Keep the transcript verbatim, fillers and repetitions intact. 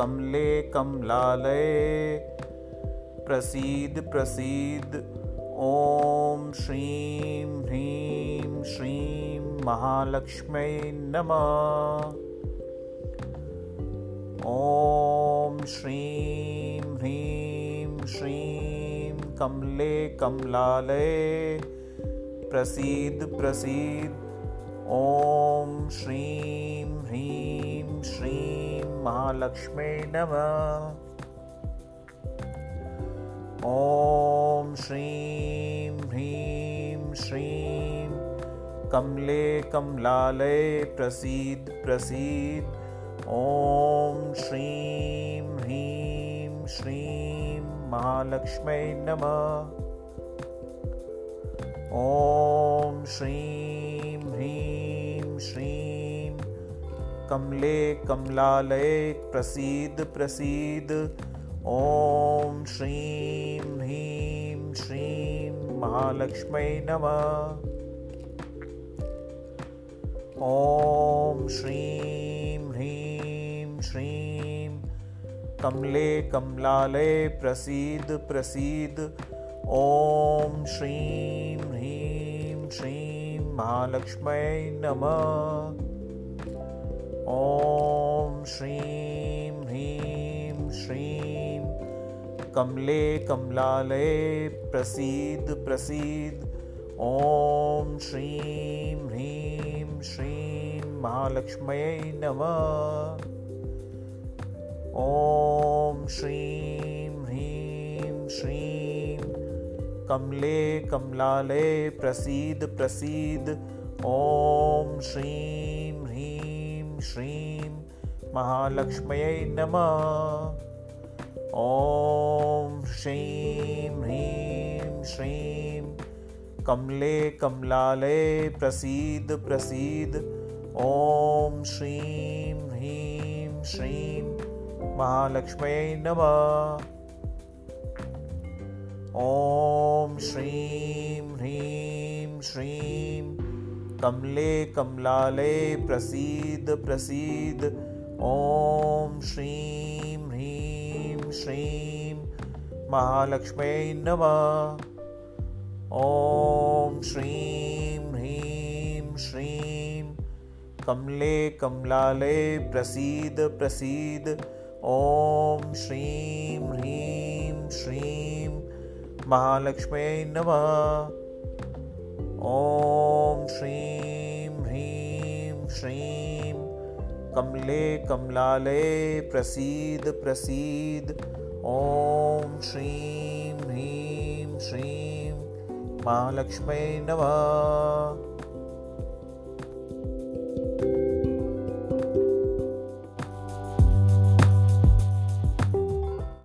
कमले कमलालये प्रसीद प्रसीद। ओम श्रीं ह्रीं श्रीं महालक्ष्मी नमः। ओम श्रीं ह्रीं श्रीं कमले कमलालये प्रसीद प्रसीद। ओम श्रीं ह्रीं श्रीं महालक्ष्मी नमः। ओम श्रीं ह्रीं श्रीं कमले कमलालये प्रसीद प्रसीद। ओम श्रीं ह्रीं श्रीं महालक्ष्मी नमः। ओम श्रीं ह्रीं श्रीं कमले कमलालये प्रसीद प्रसीद। ओम श्रीं ह्रीं श्रीं महालक्ष्मी नमः। ओम श्रीं ह्रीं श्रीं कमले कमलालये प्रसीद प्रसीद। ओम श्रीं ह्रीं श्रीं महालक्ष्मी नमः। ओम श्रीं ह्रीं श्रीं कमले कमलालये प्रसीद प्रसीद। ओम श्रीं ह्रीं श्रीं महालक्ष्मी नमः। ओम श्रीं ह्रीं श्रीं कमले कमलालये प्रसीद प्रसीद। ओम श्रीं ह्रीं श्रीं महालक्ष्म्यै नमः। ओम श्रीं ह्रीं श्रीं कमले कमलालये प्रसीद प्रसीद। ओम श्रीं ह्रीं श्रीं महालक्ष्म्यै नमः। ओम श्रीं ह्रीं श्रीं कमले कमलालये प्रसीद प्रसीद। ओम श्रीं ह्रीं श्रीं महालक्ष्म्यै नमः। ओम श्रीं ह्रीं श्रीं कमले कमलालये प्रसीद प्रसीद। ओम श्रीं ह्रीं श्रीं महालक्ष्म्यै नमः। ओम श्रीं ह्रीं श्रीं कमले कमलालये प्रसीद प्रसीद। ओम श्रीं ह्रीं श्रीं महालक्ष्म्यै नमः।